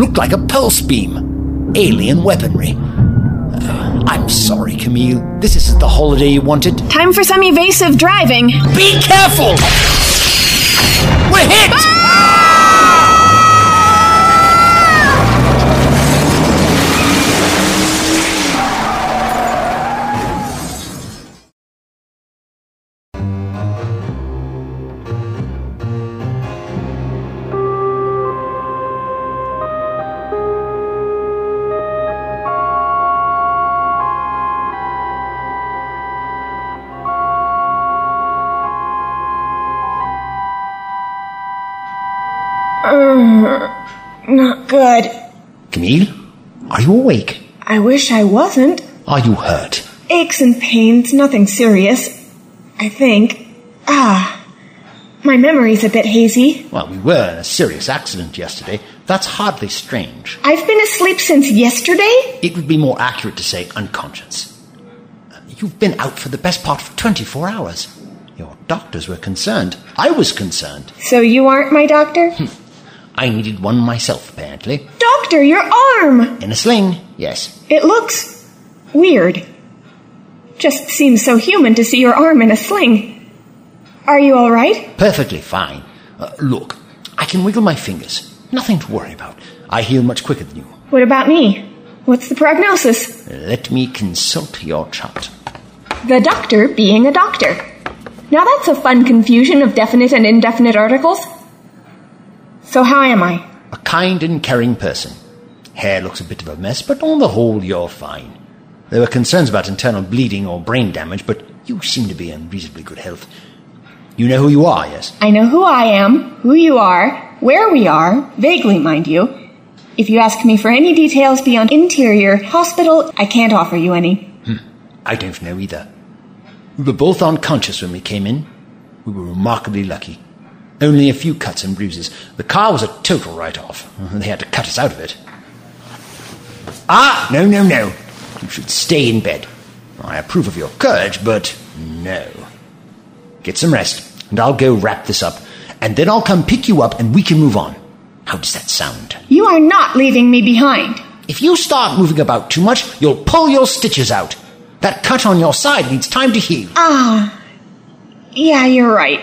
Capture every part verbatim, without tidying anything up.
looked like a pulse beam. Alien weaponry. Uh, I'm sorry, Camille. This isn't the holiday you wanted. Time for some evasive driving. Be careful! We're hit! Ah! Not good. Camille, are you awake? I wish I wasn't. Are you hurt? Aches and pains, nothing serious. I think. Ah. My memory's a bit hazy. Well, we were in a serious accident yesterday. That's hardly strange. I've been asleep since yesterday? It would be more accurate to say unconscious. You've been out for the best part of twenty-four hours. Your doctors were concerned. I was concerned. So you aren't my doctor? Hmm. I needed one myself, apparently. Doctor, your arm! In a sling, yes. It looks weird. Just seems so human to see your arm in a sling. Are you all right? Perfectly fine. Uh, look, I can wiggle my fingers. Nothing to worry about. I heal much quicker than you. What about me? What's the prognosis? Let me consult your chart. The doctor being a doctor. Now that's a fun confusion of definite and indefinite articles. So how am I? A kind and caring person. Hair looks a bit of a mess, but on the whole, you're fine. There were concerns about internal bleeding or brain damage, but you seem to be in reasonably good health. You know who you are, yes? I know who I am, who you are, where we are, vaguely, mind you. If you ask me for any details beyond interior hospital, I can't offer you any. Hmm. I don't know either. We were both unconscious when we came in. We were remarkably lucky. Only a few cuts and bruises. The car was a total write-off. They had to cut us out of it. Ah, no, no, no. You should stay in bed. I approve of your courage, but no. Get some rest, and I'll go wrap this up, and then I'll come pick you up and we can move on. How does that sound? You are not leaving me behind. If you start moving about too much, you'll pull your stitches out. That cut on your side needs time to heal. Ah, yeah, you're right.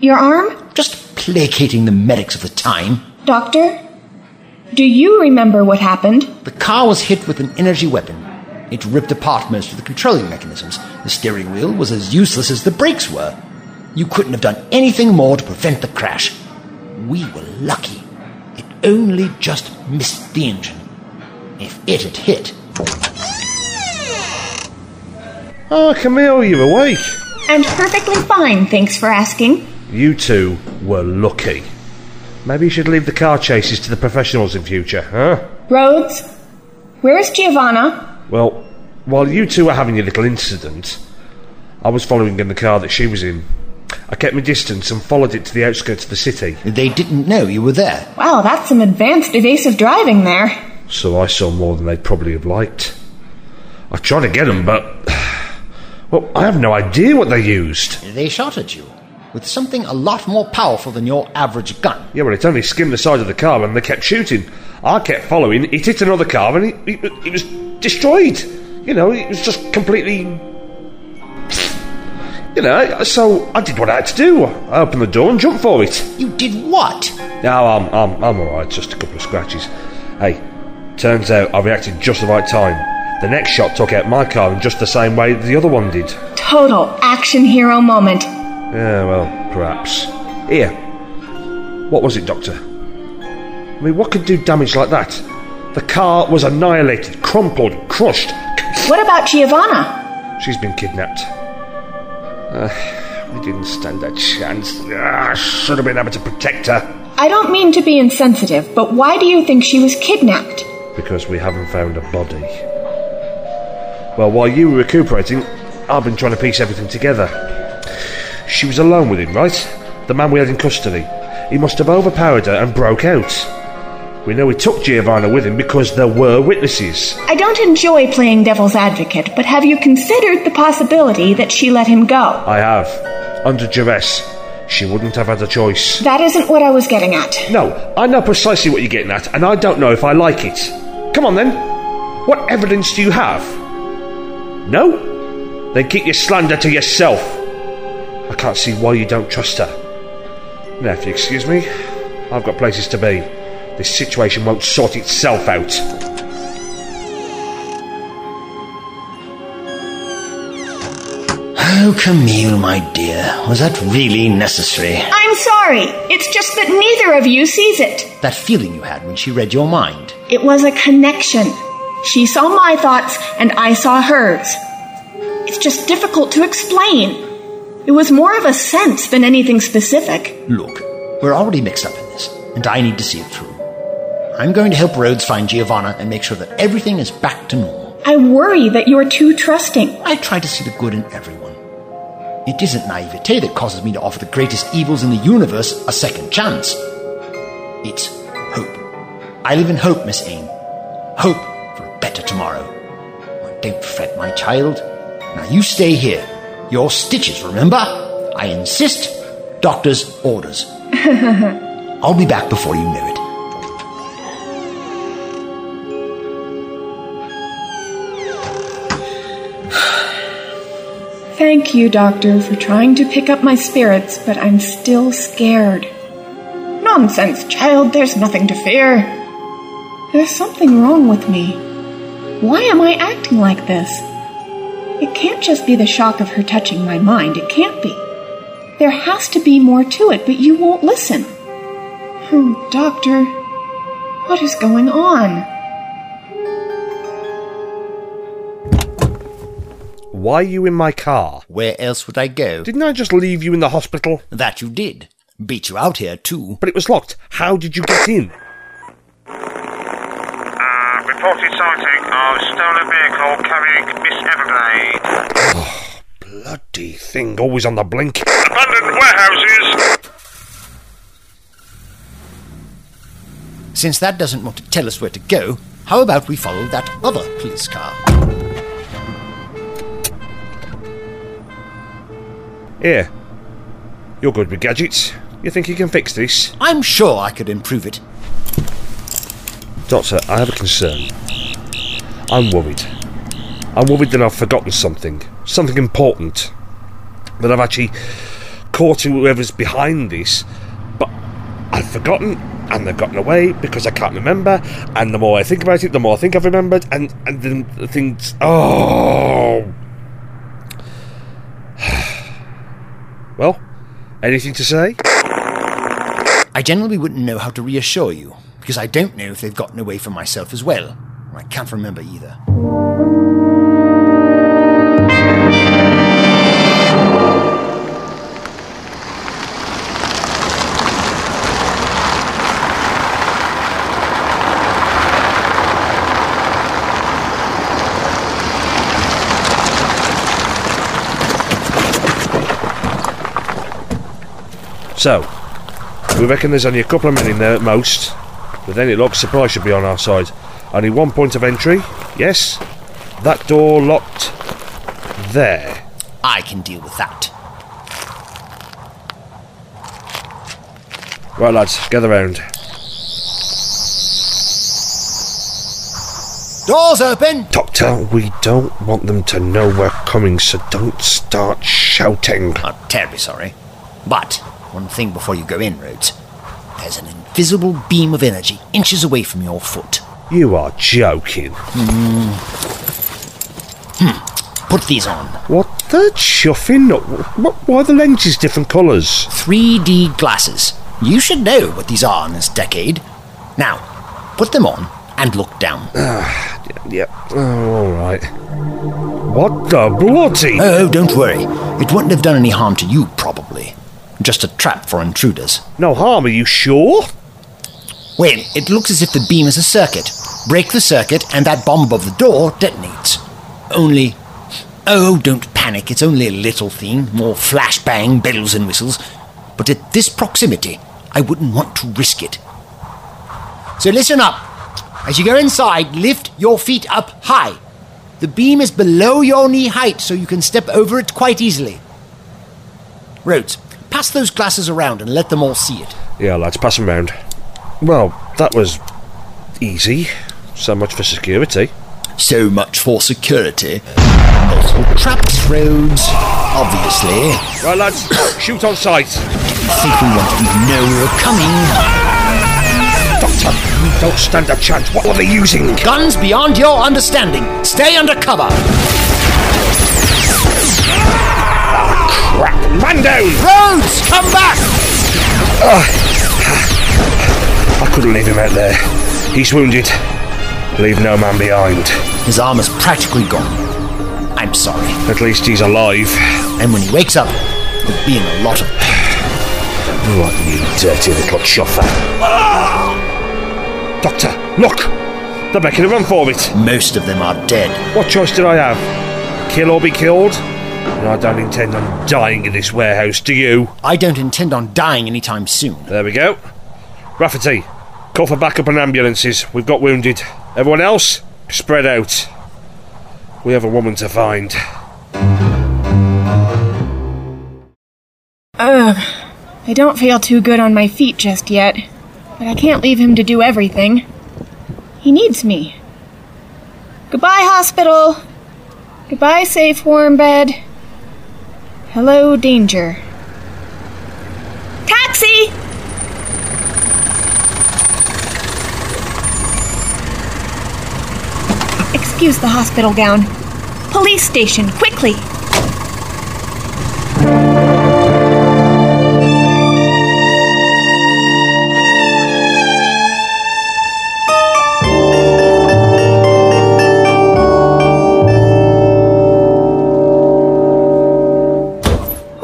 Your arm? Just placating the medics of the time. Doctor, do you remember what happened? The car was hit with an energy weapon. It ripped apart most of the controlling mechanisms. The steering wheel was as useless as the brakes were. You couldn't have done anything more to prevent the crash. We were lucky. It only just missed the engine. If it had hit... Oh, Camille, you're awake. And perfectly fine, thanks for asking. You two were lucky. Maybe you should leave the car chases to the professionals in future, huh? Rhodes, where is Giovanna? Well, while you two were having your little incident, I was following in the car that she was in. I kept my distance and followed it to the outskirts of the city. They didn't know you were there. Wow, that's some advanced evasive driving there. So I saw more than they'd probably have liked. I tried to get them, but... Well, I have no idea what they used. They shot at you. With something a lot more powerful than your average gun. Yeah, well, it only skimmed the side of the car and they kept shooting. I kept following, it hit another car and it, it, it was destroyed. You know, it was just completely... You know, so I did what I had to do. I opened the door and jumped for it. You did what? No, I'm, I'm, I'm alright, just a couple of scratches. Hey, turns out I reacted just the right time. The next shot took out my car in just the same way the other one did. Total action hero moment. Yeah, well, perhaps. Here. What was it, Doctor? I mean, what could do damage like that? The car was annihilated, crumpled, crushed. What about Giovanna? She's been kidnapped. Uh, we didn't stand a chance. Uh, should have been able to protect her. I don't mean to be insensitive, but why do you think she was kidnapped? Because we haven't found a body. Well, while you were recuperating, I've been trying to piece everything together. She was alone with him, right? The man we had in custody. He must have overpowered her and broke out. We know he took Giovanna with him because there were witnesses. I don't enjoy playing devil's advocate, but have you considered the possibility that she let him go? I have. Under duress. she wouldn't have had a choice. That isn't what I was getting at. No, I know precisely what you're getting at, and I don't know if I like it. Come on, then. What evidence do you have? No? Then keep your slander to yourself. I can't see why you don't trust her. Now, if you excuse me, I've got places to be. This situation won't sort itself out. Oh, Camille, my dear, was that really necessary? I'm sorry. It's just that neither of you sees it. That feeling you had when she read your mind. It was a connection. She saw my thoughts, and I saw hers. It's just difficult to explain. It was more of a sense than anything specific. Look, we're already mixed up in this, and I need to see it through. I'm going to help Rhodes find Giovanna and make sure that everything is back to normal. I worry that you're too trusting. I try to see the good in everyone. It isn't naivete that causes me to offer the greatest evils in the universe a second chance. It's hope. I live in hope, Miss Aime. Hope for a better tomorrow. Well, don't fret, my child. Now you stay here. Your stitches, remember? I insist. Doctor's orders. I'll be back before you know it. Thank you, Doctor, for trying to pick up my spirits, but I'm still scared. Nonsense, child. There's nothing to fear. There's something wrong with me. Why am I acting like this? It can't just be the shock of her touching my mind. It can't be. There has to be more to it, but you won't listen. Oh, Doctor, what is going on? Why are you in my car? Where else would I go? Didn't I just leave you in the hospital? That you did. Beat you out here, too. But it was locked. How did you get in? Uh, reported sighting of stolen vehicle carrying Miss Everglade. Oh, bloody thing. Always on the blink. Abandoned warehouses! Since that doesn't want to tell us where to go, how about we follow that other police car? Here. You're good with gadgets. You think you can fix this? I'm sure I could improve it. Doctor, I have a concern. I'm worried. I'm worried that I've forgotten something. Something important. That I've actually caught whoever's behind this. But I've forgotten, and they've gotten away because I can't remember. And the more I think about it, the more I think I've remembered. And, and then the things... Oh... Well, anything to say? I generally wouldn't know how to reassure you, because I don't know if they've gotten away from myself as well. I can't remember either. So, we reckon there's only a couple of men in there at most, but then it looks surprise should be on our side. Only one point of entry, yes, that door locked there. I can deal with that. Right lads, gather round. Doors open! Doctor, we don't want them to know we're coming, so don't start shouting. I'm terribly sorry, but... One thing before you go in, Rhodes. There's an invisible beam of energy inches away from your foot. You are joking. Mm. Hmm. Put these on. What the chuffing? Why are the lenses different colours? three D glasses. You should know what these are in this decade. Now, put them on and look down. Uh, yep. Yeah. Oh, all right. What the bloody... Oh, don't worry. It wouldn't have done any harm to you, probably. Just a trap for intruders. No harm, are you sure? Well, it looks as if the beam is a circuit. Break the circuit and that bomb above the door detonates. Only... Oh, don't panic, it's only a little thing. More flashbang, bells and whistles. But at this proximity, I wouldn't want to risk it. So listen up. As you go inside, lift your feet up high. The beam is below your knee height, so you can step over it quite easily. Rhodes... Pass those glasses around and let them all see it. Yeah, lads, pass them round. Well, that was easy. So much for security. So much for security. Multiple traps, Rhodes. Obviously. Right, lads, shoot on sight. You think we won't even know we're coming? Doctor, we don't stand a chance. What are they using? Guns beyond your understanding. Stay under cover. Oh, crap. Man down. Rhodes, come back. Oh, I couldn't leave him out there. He's wounded. Leave no man behind. His arm is practically gone. I'm sorry. At least he's alive. And when he wakes up, he'll be in a lot of pain. What, you dirty little chuffer. Ah! Doctor, look! They're making a run for it. Most of them are dead. What choice did I have? Kill or be killed? And I don't intend on dying in this warehouse, do you? I don't intend on dying anytime soon. There we go. Rafferty, call for backup and ambulances. We've got wounded. Everyone else, spread out. We have a woman to find. Ugh. I don't feel too good on my feet just yet, but I can't leave him to do everything. He needs me. Goodbye, hospital. Goodbye, safe, warm bed. Hello, danger. Taxi! Excuse the hospital gown. Police station, quickly!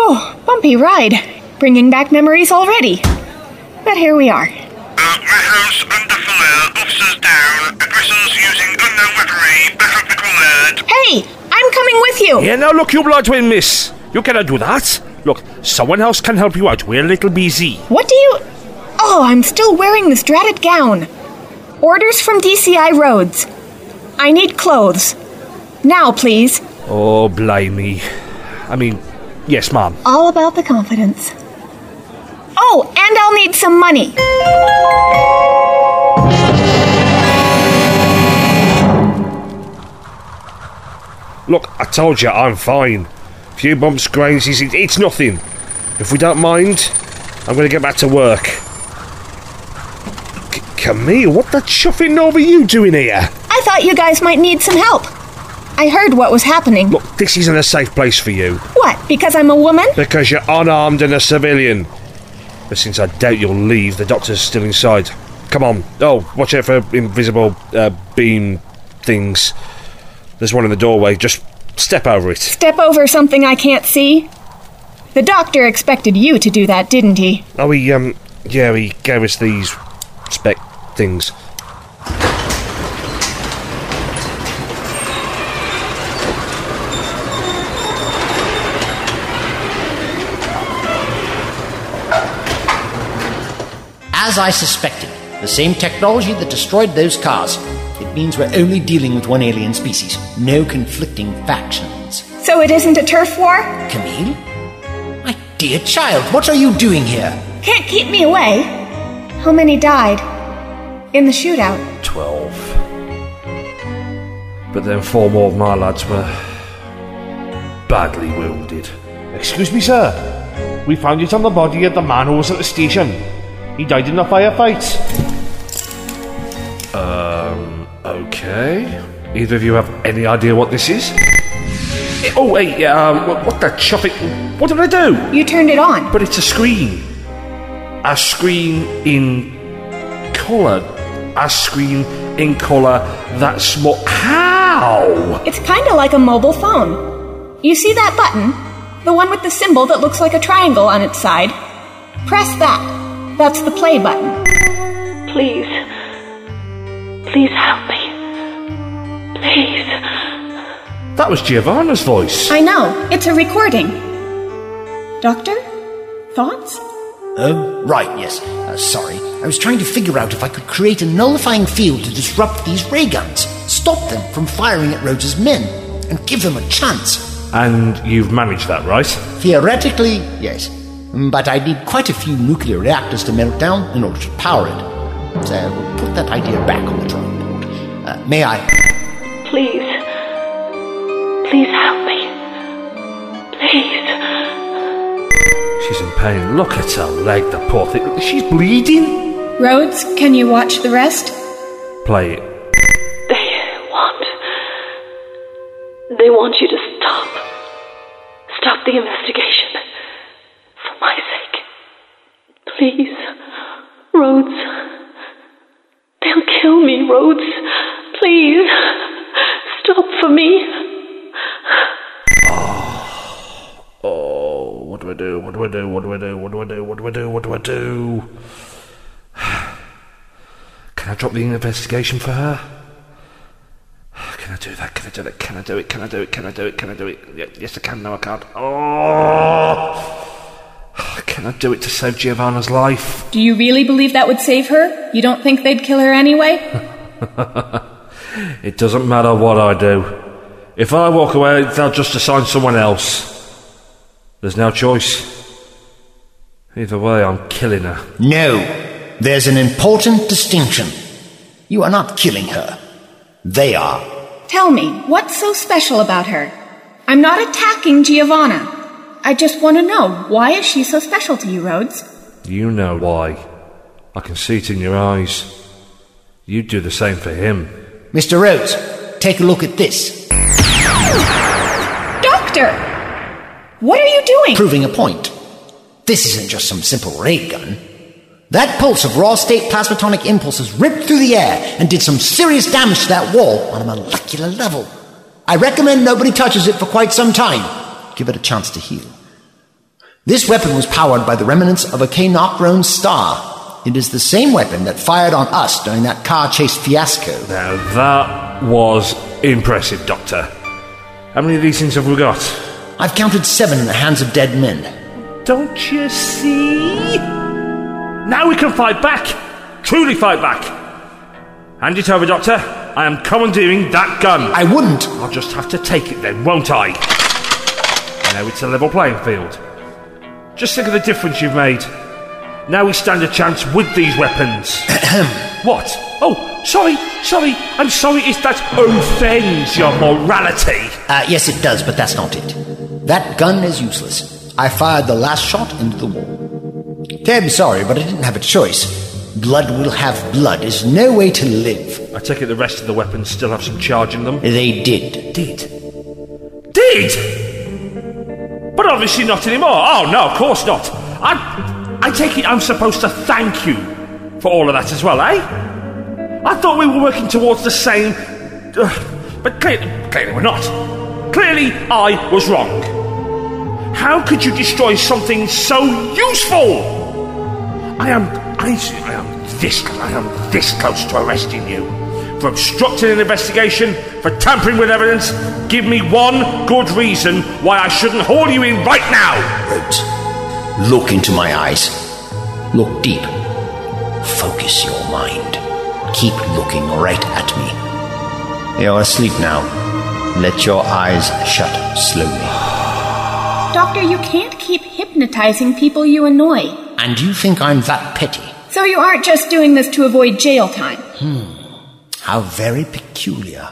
Oh, bumpy ride. Bringing back memories already. But here we are. Uh, warehouse under fire, officers down, aggressors using unknown weaponry, backup required. Hey, I'm coming with you! Yeah, now look, you blood twin, miss. You cannot do that. Look, someone else can help you out. We're a little busy. What do you... Oh, I'm still wearing this dratted gown. Orders from D C I Rhodes. I need clothes. Now, please. Oh, blimey. I mean, yes, ma'am. All about the confidence. Oh, and I'll need some money. Look, I told you, I'm fine. A few bumps, grains, it's nothing. If we don't mind, I'm going to get back to work. C Camille, what the chuffing knob are you doing here? I thought you guys might need some help. I heard what was happening. Look, this isn't a safe place for you. What, because I'm a woman? Because you're unarmed and a civilian. But since I doubt you'll leave, the Doctor's still inside. Come on. Oh, watch out for invisible uh, beam things. There's one in the doorway. Just step over it. Step over something I can't see? The Doctor expected you to do that, didn't he? Oh, he, um, yeah, he gave us these spec things. As I suspected, the same technology that destroyed those cars. It means we're only dealing with one alien species, no conflicting factions. So it isn't a turf war? Camille? My dear child, what are you doing here? Can't keep me away. How many died? In the shootout? Twelve. But then four more of my lads were badly wounded. Excuse me, sir. We found it on the body of the man who was at the station. He died in a firefight. Um, okay. Either of you have any idea what this is? Oh, wait, um, what the chuffing? What did I do? You turned it on. But it's a screen. A screen in colour. A screen in colour that's small. How? It's kind of like a mobile phone. You see that button? The one with the symbol that looks like a triangle on its side? Press that. That's the play button. Please. Please help me. Please. That was Giovanna's voice. I know. It's a recording. Doctor? Thoughts? Oh, right, yes. Uh, sorry. I was trying to figure out if I could create a nullifying field to disrupt these ray guns, stop them from firing at Rhodes's men, and give them a chance. And you've managed that, right? Theoretically, yes. But I need quite a few nuclear reactors to melt down in order to power it. So we'll put that idea back on the drawing board. Uh, may I? Please. Please help me. Please. She's in pain. Look at her leg, the poor thing. She's bleeding. Rhodes, can you watch the rest? Play it. They want... They want you to stop. Stop the investigation. For my sake. Please. Rhodes. They'll kill me, Rhodes. Please. Stop for me. Oh. Oh. What do I do? What do I do? What do I do? What do I do? What do I do? What do I do? Can I drop the investigation for her? Can I do that? Can I do that? Can I do it? Can I do it? Can I do it? Can I do it? Yes, I can. No, I can't. Oh! Can I do it to save Giovanna's life? Do you really believe that would save her? You don't think they'd kill her anyway? It doesn't matter what I do. If I walk away, they'll just assign someone else. There's no choice. Either way, I'm killing her. No! There's an important distinction. You are not killing her. They are. Tell me, what's so special about her? I'm not attacking Giovanna. I just want to know, why is she so special to you, Rhodes? You know why. I can see it in your eyes. You'd do the same for him. Mister Rhodes, take a look at this. Doctor! What are you doing? Proving a point. This isn't just some simple ray gun. That pulse of raw-state plasmatonic impulses ripped through the air and did some serious damage to that wall on a molecular level. I recommend nobody touches it for quite some time. Give it a chance to heal. This weapon was powered by the remnants of a K-Nochrone star. It is the same weapon that fired on us during that car chase fiasco. Now that was impressive, Doctor. How many of these things have we got? I've counted seven in the hands of dead men. Don't you see? Now we can fight back! Truly fight back! Hand it over, Doctor. I am commandeering that gun. I wouldn't. I'll just have to take it then, won't I? Now it's a level playing field. Just think of the difference you've made. Now we stand a chance with these weapons. What? Oh, sorry, sorry. I'm sorry if that offends your morality. Uh, yes, it does, but that's not it. That gun is useless. I fired the last shot into the wall. I'm sorry, but I didn't have a choice. Blood will have blood. There's no way to live. I take it the rest of the weapons still have some charge in them? They did. Did? Did? But obviously not anymore. Oh, no, of course not. I, I take it I'm supposed to thank you for all of that as well, eh? I thought we were working towards the same... Uh, but clearly, clearly we're not. Clearly I was wrong. How could you destroy something so useful? I am, I, I am this, I am this close to arresting you. For obstructing an investigation, for tampering with evidence, give me one good reason why I shouldn't haul you in right now. Rhodes, look into my eyes. Look deep. Focus your mind. Keep looking right at me. You're asleep now. Let your eyes shut slowly. Doctor, you can't keep hypnotizing people you annoy. And you think I'm that petty? So you aren't just doing this to avoid jail time. Hmm. How very peculiar.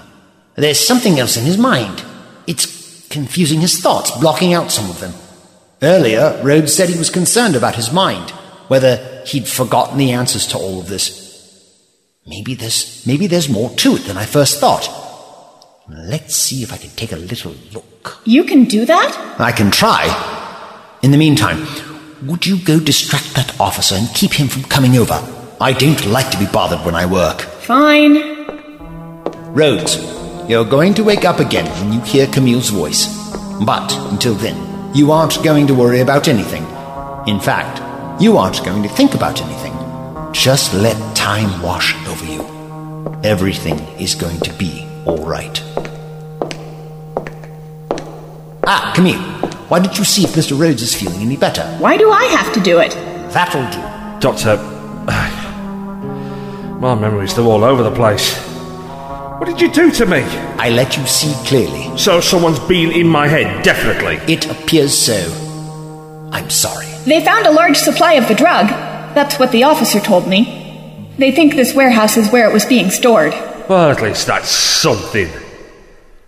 There's something else in his mind. It's confusing his thoughts, blocking out some of them. Earlier, Rhodes said he was concerned about his mind, whether he'd forgotten the answers to all of this. Maybe there's, maybe there's more to it than I first thought. Let's see if I can take a little look. You can do that? I can try. In the meantime, would you go distract that officer and keep him from coming over? I don't like to be bothered when I work. Fine. Rhodes, you're going to wake up again when you hear Camille's voice. But until then, you aren't going to worry about anything. In fact, you aren't going to think about anything. Just let time wash over you. Everything is going to be all right. Ah, Camille, why don't you see if Mister Rhodes is feeling any better? Why do I have to do it? That'll do. Doctor, my memories, they're all over the place. What did you do to me? I let you see clearly. So someone's been in my head, definitely. It appears so. I'm sorry. They found a large supply of the drug. That's what the officer told me. They think this warehouse is where it was being stored. Well, at least that's something.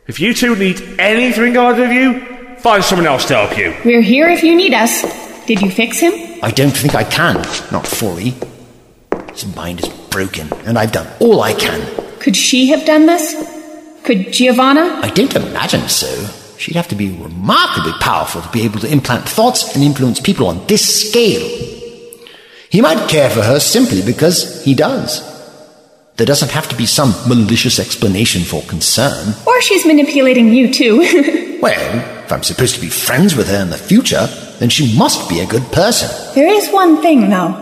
If you two need anything, either of you, find someone else to help you. We're here if you need us. Did you fix him? I don't think I can. Not fully. His mind is broken, and I've done all I can. Could she have done this? Could Giovanna? I don't imagine so. She'd have to be remarkably powerful to be able to implant thoughts and influence people on this scale. He might care for her simply because he does. There doesn't have to be some malicious explanation for concern. Or she's manipulating you too. Well, if I'm supposed to be friends with her in the future, then she must be a good person. There is one thing, though.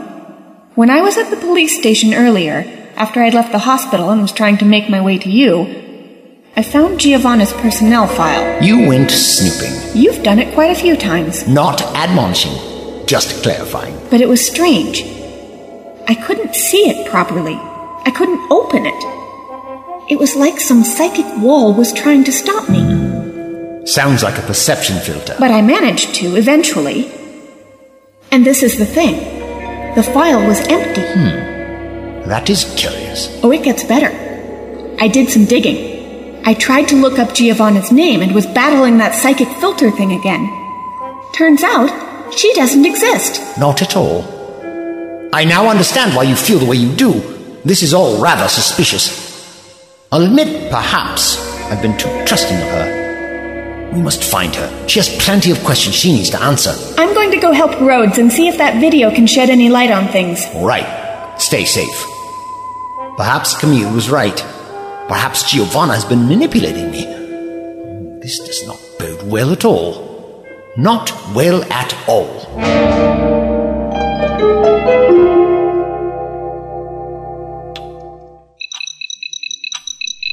When I was at the police station earlier, after I'd left the hospital and was trying to make my way to you, I found Giovanna's personnel file. You went snooping. You've done it quite a few times. Not admonishing, just clarifying. But it was strange. I couldn't see it properly. I couldn't open it. It was like some psychic wall was trying to stop me. Sounds like a perception filter. But I managed to, eventually. And this is the thing. The file was empty. Hmm. That is curious. Oh, it gets better. I did some digging. I tried to look up Giovanna's name and was battling that psychic filter thing again. Turns out, she doesn't exist. Not at all. I now understand why you feel the way you do. This is all rather suspicious. I'll admit, perhaps, I've been too trusting of her. We must find her. She has plenty of questions she needs to answer. I'm going to go help Rhodes and see if that video can shed any light on things. All right. Stay safe. Perhaps Camille was right. Perhaps Giovanna has been manipulating me. This does not bode well at all. Not well at all.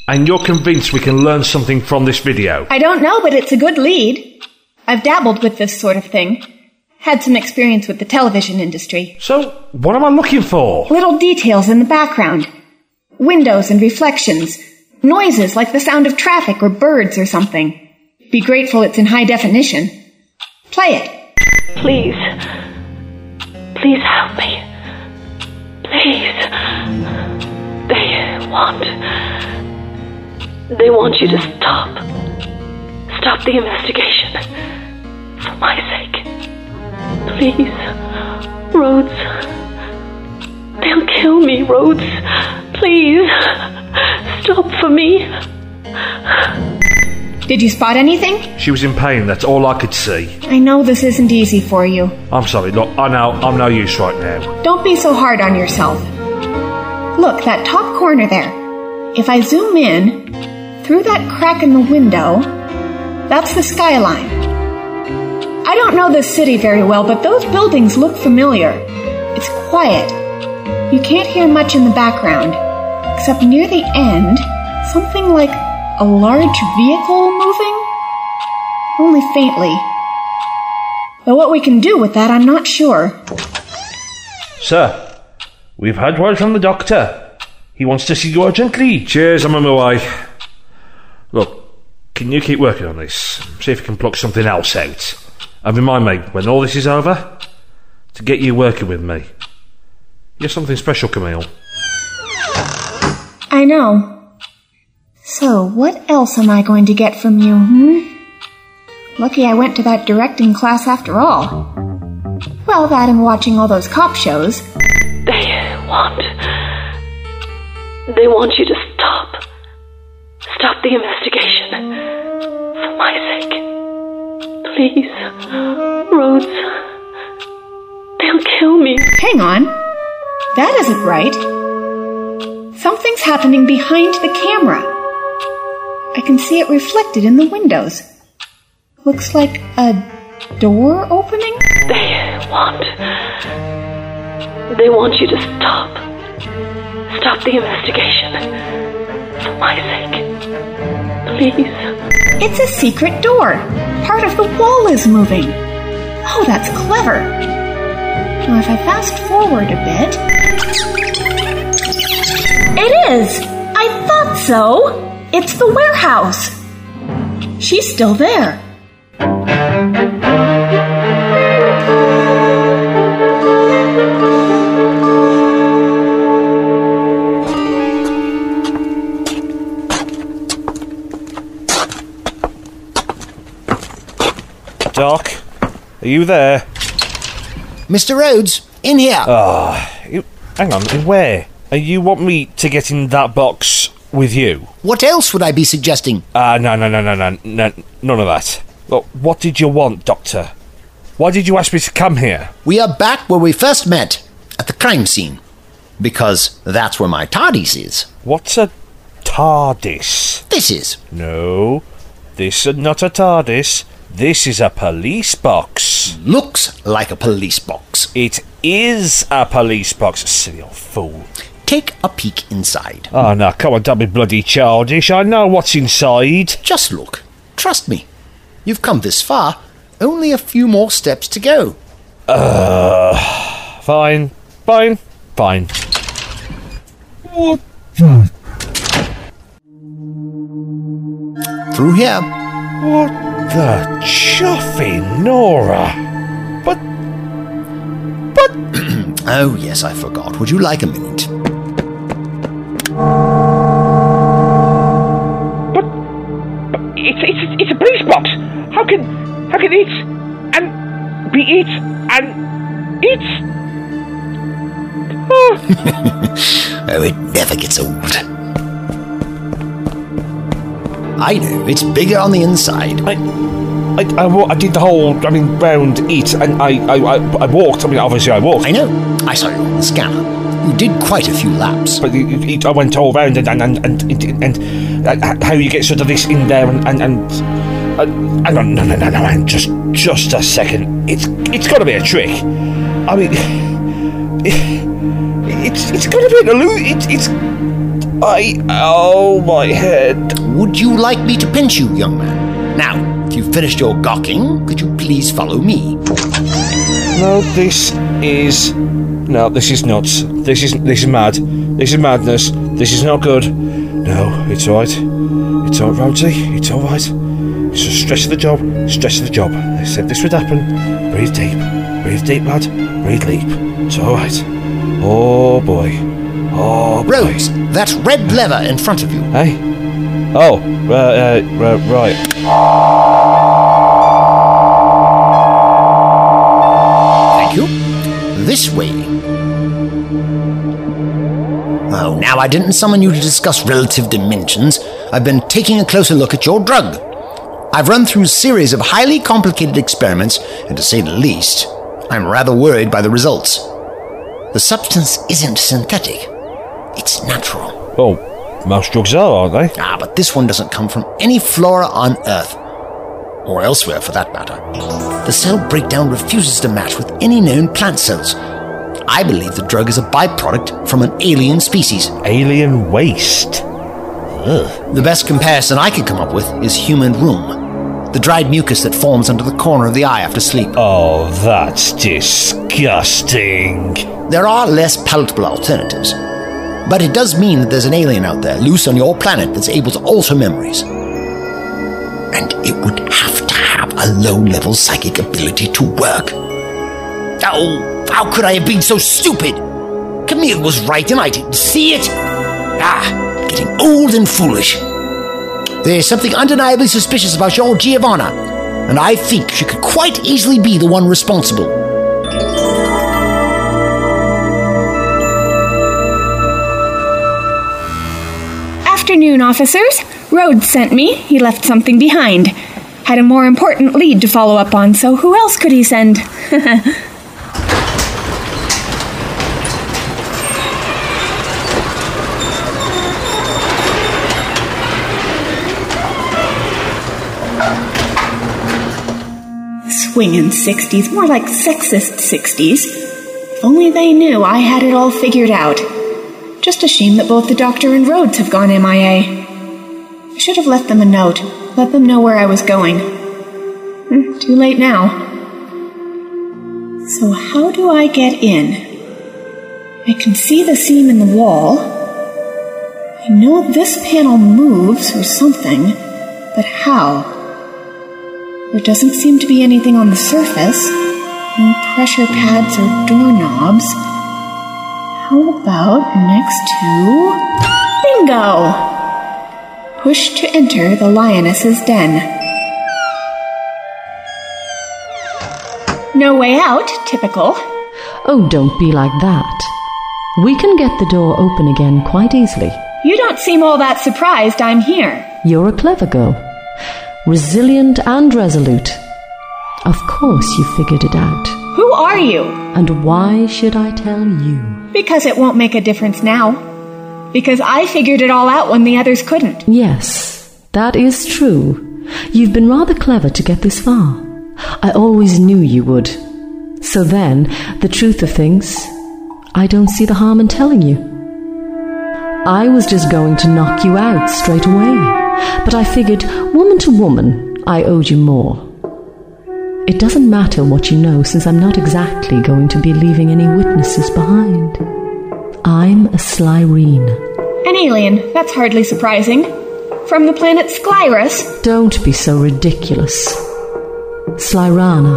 And you're convinced we can learn something from this video? I don't know, but it's a good lead. I've dabbled with this sort of thing. Had some experience with the television industry. So, what am I looking for? Little details in the background. Windows and reflections. Noises like the sound of traffic or birds or something. Be grateful it's in high definition. Play it. Please. Please help me. Please. They want... They want you to stop. Stop the investigation. For my sake. Please. Rhodes... They'll kill me, Rhodes. Please, stop for me. Did you spot anything? She was in pain, that's all I could see. I know this isn't easy for you. I'm sorry, look, I know I'm no use right now. Don't be so hard on yourself. Look, that top corner there. If I zoom in, through that crack in the window, that's the skyline. I don't know this city very well, but those buildings look familiar. It's quiet. You can't hear much in the background, except near the end, something like a large vehicle moving? Only faintly. But what we can do with that, I'm not sure. Sir, we've had word from the doctor. He wants to see you urgently. Cheers, I'm on my way. Look, can you keep working on this? See if you can pluck something else out. And remind me, when all this is over, to get you working with me. You're something special, Camille. I know. So, what else am I going to get from you, hmm? Lucky I went to that directing class after all. Well, that and watching all those cop shows. They want... They want you to stop. Stop the investigation. For my sake. Please. Rhodes. They'll kill me. Hang on. That isn't right. Something's happening behind the camera. I can see it reflected in the windows. Looks like a door opening? They want... They want you to stop. Stop the investigation. For my sake. Please. It's a secret door. Part of the wall is moving. Oh, that's clever. Now, if I fast forward a bit... It is! I thought so! It's the warehouse! She's still there. Doc, are you there? Mister Rhodes, in here. Ah, oh, hang on, where? And you want me to get in that box with you? What else would I be suggesting? Ah, uh, no, no, no, no, no, no, none of that. Look, what did you want, Doctor? Why did you ask me to come here? We are back where we first met, at the crime scene. Because that's where my TARDIS is. What's a TARDIS? This is. No, this is not a TARDIS. This is a police box. Looks like a police box. It is a police box, silly old fool. Take a peek inside. Oh, no, come on, don't be bloody childish. I know what's inside. Just look. Trust me. You've come this far. Only a few more steps to go. Uh, fine, fine, fine. What the? Through here. What the chuffy Nora? But... But... Oh, yes, I forgot. Would you like a minute? But... but it's, it's, it's a police box. How can... how can it... and... be it... and... it's... Oh. Oh, it never gets old. I know, it's bigger on the inside. I, I, I, I did the whole, I mean, round it, and I, I, I walked. I mean, obviously I walked. I know. I saw you on the scanner. You did quite a few laps. But it, it, I went all round, and and and and, and, and uh, how you get sort of this in there, and and and. Uh, hang on, no, no, no, no, man, just, just a second. It's, it's got to be a trick. I mean, it, it's, it's got to be an illusion. It, it's. I... oh, my head. Would you like me to pinch you, young man? Now, if you've finished your gawking, could you please follow me? No, this is... no, this is nuts. This is, this is mad. This is madness. This is not good. No, it's alright. It's alright, Rhodesy. It's alright. It's a stress of the job. Stress of the job. They said this would happen. Breathe deep. Breathe deep, lad. Breathe deep. It's alright. Oh, boy. Oh, Rhodes, boy. That red lever in front of you. Hey? Oh, uh, uh, uh, right. Thank you. This way. Oh, now I didn't summon you to discuss relative dimensions. I've been taking a closer look at your drug. I've run through a series of highly complicated experiments, and to say the least, I'm rather worried by the results. The substance isn't synthetic. It's natural. Well, most drugs are, aren't they? Ah, but this one doesn't come from any flora on Earth. Or elsewhere, for that matter. The cell breakdown refuses to match with any known plant cells. I believe the drug is a byproduct from an alien species. Alien waste? Ugh. The best comparison I could come up with is human rheum. The dried mucus that forms under the corner of the eye after sleep. Oh, that's disgusting. There are less palatable alternatives. But it does mean that there's an alien out there, loose on your planet, that's able to alter memories. And it would have to have a low-level psychic ability to work. Oh, how could I have been so stupid? Camille was right and I didn't see it. Ah, getting old and foolish. There's something undeniably suspicious about your Giovanna, and I think she could quite easily be the one responsible. Good afternoon, officers. Rhodes sent me. He left something behind. Had a more important lead to follow up on, so who else could he send? Swingin' sixties, more like sexist sixties. If only they knew I had it all figured out. Just a shame that both the Doctor and Rhodes have gone M I A. I should have left them a note, let them know where I was going. Hmm, too late now. So how do I get in? I can see the seam in the wall. I know this panel moves or something, but how? There doesn't seem to be anything on the surface. No pressure pads or doorknobs. How about next to... bingo! Push to enter the lioness's den. no way out, typical. Oh, don't be like that. We can get the door open again quite easily. You don't seem all that surprised I'm here. You're a clever girl. Resilient and resolute. Of course you figured it out. Who are you? And why should I tell you? Because it won't make a difference now. Because I figured it all out when the others couldn't. Yes, that is true. You've been rather clever to get this far. I always knew you would. So then, the truth of things, I don't see the harm in telling you. I was just going to knock you out straight away. But I figured, woman to woman, I owed you more. It doesn't matter what you know, since I'm not exactly going to be leaving any witnesses behind. I'm a Slyrene. An alien. That's hardly surprising. From the planet Slyrus. Don't be so ridiculous. Slyrana.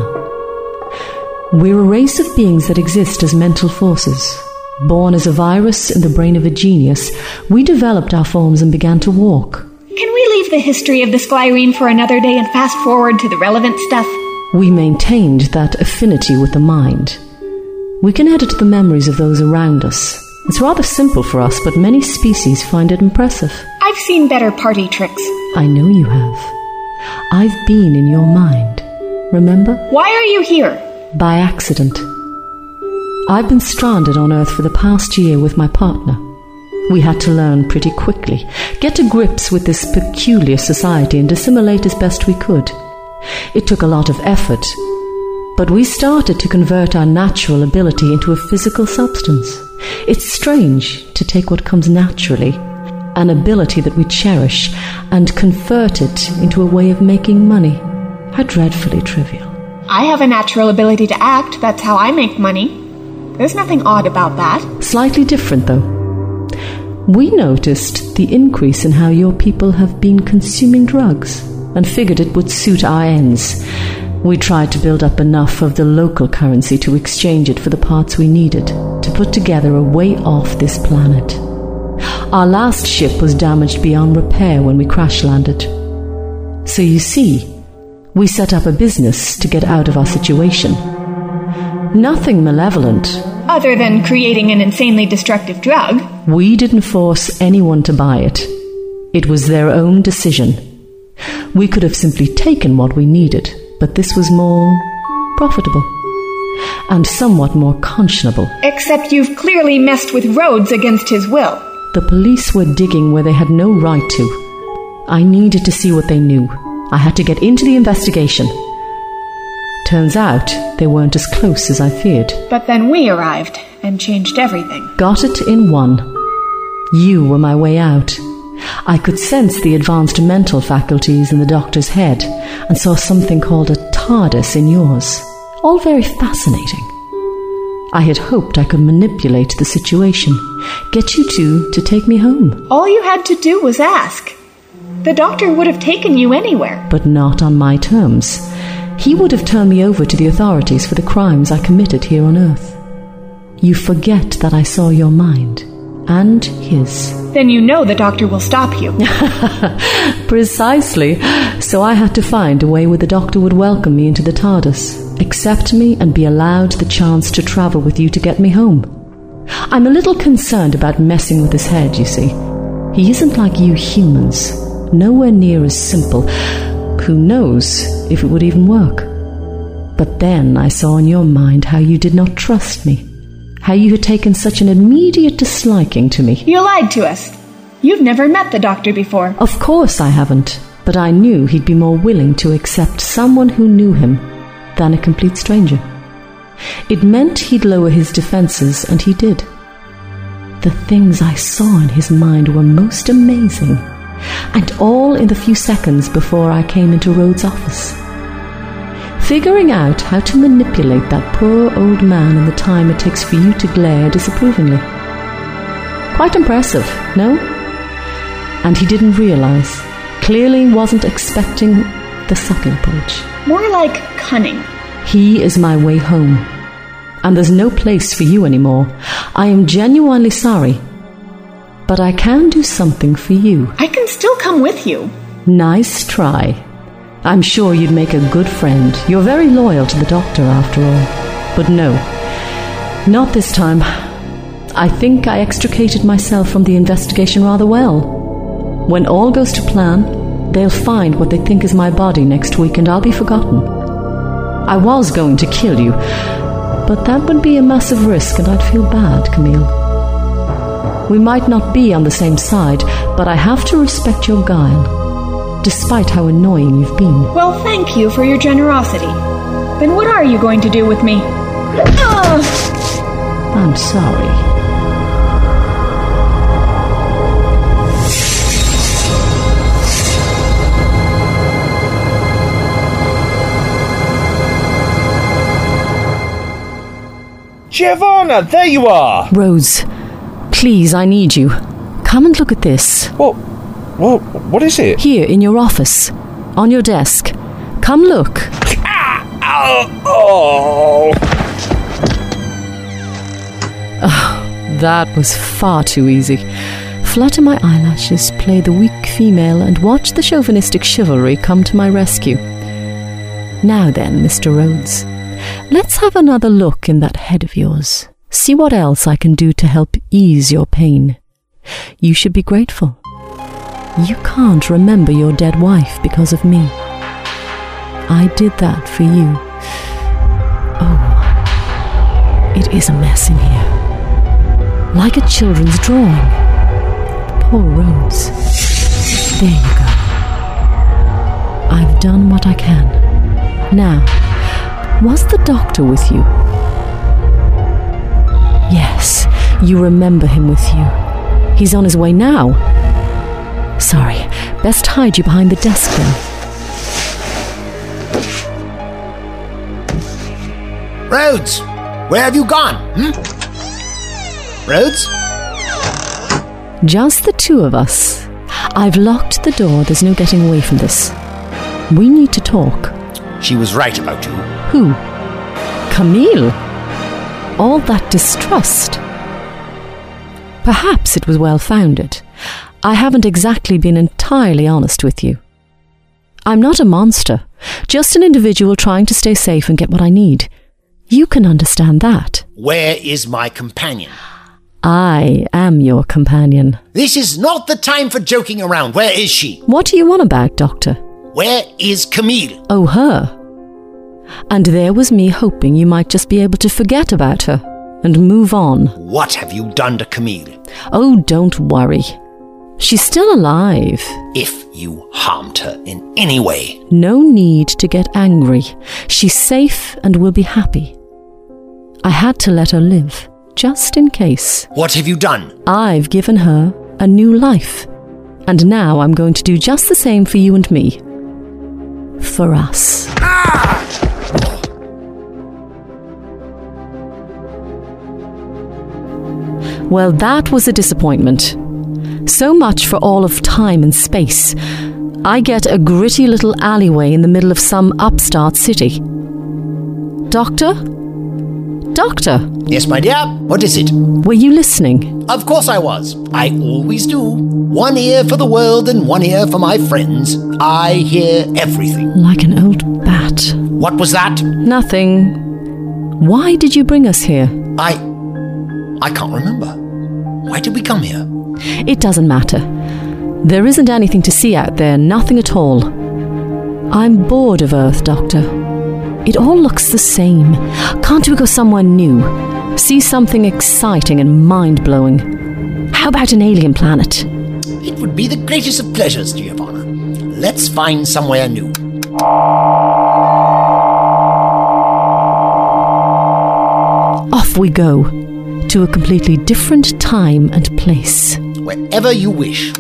We're a race of beings that exist as mental forces. Born as a virus in the brain of a genius, we developed our forms and began to walk. Can we leave the history of the Slyrene for another day and fast forward to the relevant stuff? We maintained that affinity with the mind. We can edit the memories of those around us. It's rather simple for us, but many species find it impressive. I've seen better party tricks. I know you have. I've been in your mind, remember? Why are you here? By accident. I've been stranded on Earth for the past year with my partner. We had to learn pretty quickly, get to grips with this peculiar society and assimilate as best we could. It took a lot of effort, but we started to convert our natural ability into a physical substance. It's strange to take what comes naturally, an ability that we cherish, and convert it into a way of making money. How dreadfully trivial. I have a natural ability to act. That's how I make money. There's nothing odd about that. Slightly different, though. We noticed the increase in how your people have been consuming drugs and figured it would suit our ends. We tried to build up enough of the local currency to exchange it for the parts we needed to put together a way off this planet. Our last ship was damaged beyond repair when we crash-landed. So you see, we set up a business to get out of our situation. Nothing malevolent. Other than creating an insanely destructive drug. We didn't force anyone to buy it. It was their own decision. We could have simply taken what we needed, but this was more profitable and somewhat more conscionable. Except you've clearly messed with Rhodes against his will. The police were digging where they had no right to. I needed to see what they knew. I had to get into the investigation. Turns out they weren't as close as I feared. But then we arrived and changed everything. Got it in one. You were my way out. I could sense the advanced mental faculties in the Doctor's head and saw something called a TARDIS in yours. All very fascinating. I had hoped I could manipulate the situation, get you two to take me home. All you had to do was ask. The Doctor would have taken you anywhere. But not on my terms. He would have turned me over to the authorities for the crimes I committed here on Earth. You forget that I saw your mind. And his. Then you know the Doctor will stop you. Precisely. So I had to find a way where the Doctor would welcome me into the TARDIS, accept me, and be allowed the chance to travel with you to get me home. I'm a little concerned about messing with his head, you see. He isn't like you humans. Nowhere near as simple. Who knows if it would even work? But then I saw in your mind how you did not trust me. How you had taken such an immediate disliking to me. You lied to us. You've never met the Doctor before. Of course I haven't, but I knew he'd be more willing to accept someone who knew him than a complete stranger. It meant he'd lower his defenses, and he did. The things I saw in his mind were most amazing, and all in the few seconds before I came into Rhodes' office. Figuring out how to manipulate that poor old man in the time it takes for you to glare disapprovingly. Quite impressive, no? And he didn't realize. Clearly wasn't expecting the subtle approach. More like cunning. He is my way home. And there's no place for you anymore. I am genuinely sorry. But I can do something for you. I can still come with you. Nice try. I'm sure you'd make a good friend. You're very loyal to the Doctor, after all. But no, not this time. I think I extricated myself from the investigation rather well. When all goes to plan, they'll find what they think is my body next week, and I'll be forgotten. I was going to kill you, but that would be a massive risk, and I'd feel bad, Camille. We might not be on the same side, but I have to respect your guile, despite how annoying you've been. Well, thank you for your generosity. Then what are you going to do with me? Ugh! I'm sorry. Giovanna, there you are! Rhodes, please, I need you. Come and look at this. What? What? What is it? Here, in your office. On your desk. Come look. Ah! Oh! Oh, that was far too easy. Flutter my eyelashes, play the weak female, and watch the chauvinistic chivalry come to my rescue. Now then, Mister Rhodes, let's have another look in that head of yours. See what else I can do to help ease your pain. You should be grateful. You can't remember your dead wife because of me. I did that for you. Oh, it is a mess in here. Like a children's drawing. Poor Rose. There you go. I've done what I can. Now, was the Doctor with you? Yes, you remember him with you. He's on his way now. Sorry, best hide you behind the desk then. Rhodes, where have you gone? Hmm? Rhodes? Just the two of us. I've locked the door. There's no getting away from this. We need to talk. She was right about you. Who? Camille? All that distrust. Perhaps it was well-founded. I haven't exactly been entirely honest with you. I'm not a monster, just an individual trying to stay safe and get what I need. You can understand that. Where is my companion? I am your companion. This is not the time for joking around. Where is she? What are you on about, Doctor? Where is Camille? Oh, her. And there was me hoping you might just be able to forget about her and move on. What have you done to Camille? Oh, don't worry. She's still alive. If you harmed her in any way. No need to get angry. She's safe and will be happy. I had to let her live, just in case. What have you done? I've given her a new life. And now I'm going to do just the same for you and me. For us. Ah! Well, that was a disappointment. So much for all of time and space. I get a gritty little alleyway in the middle of some upstart city. Doctor? Doctor? Yes, my dear? What is it? Were you listening? Of course I was. I always do. One ear for the world and one ear for my friends. I hear everything. Like an old bat. What was that? Nothing. Why did you bring us here? I... I can't remember. Why did we come here? It doesn't matter. There isn't anything to see out there. Nothing at all. I'm bored of Earth, Doctor. It all looks the same. Can't we go somewhere new? See something exciting and mind-blowing? How about an alien planet? It would be the greatest of pleasures, Giovanna. Let's find somewhere new. Off we go. To a completely different time and place. Wherever you wish.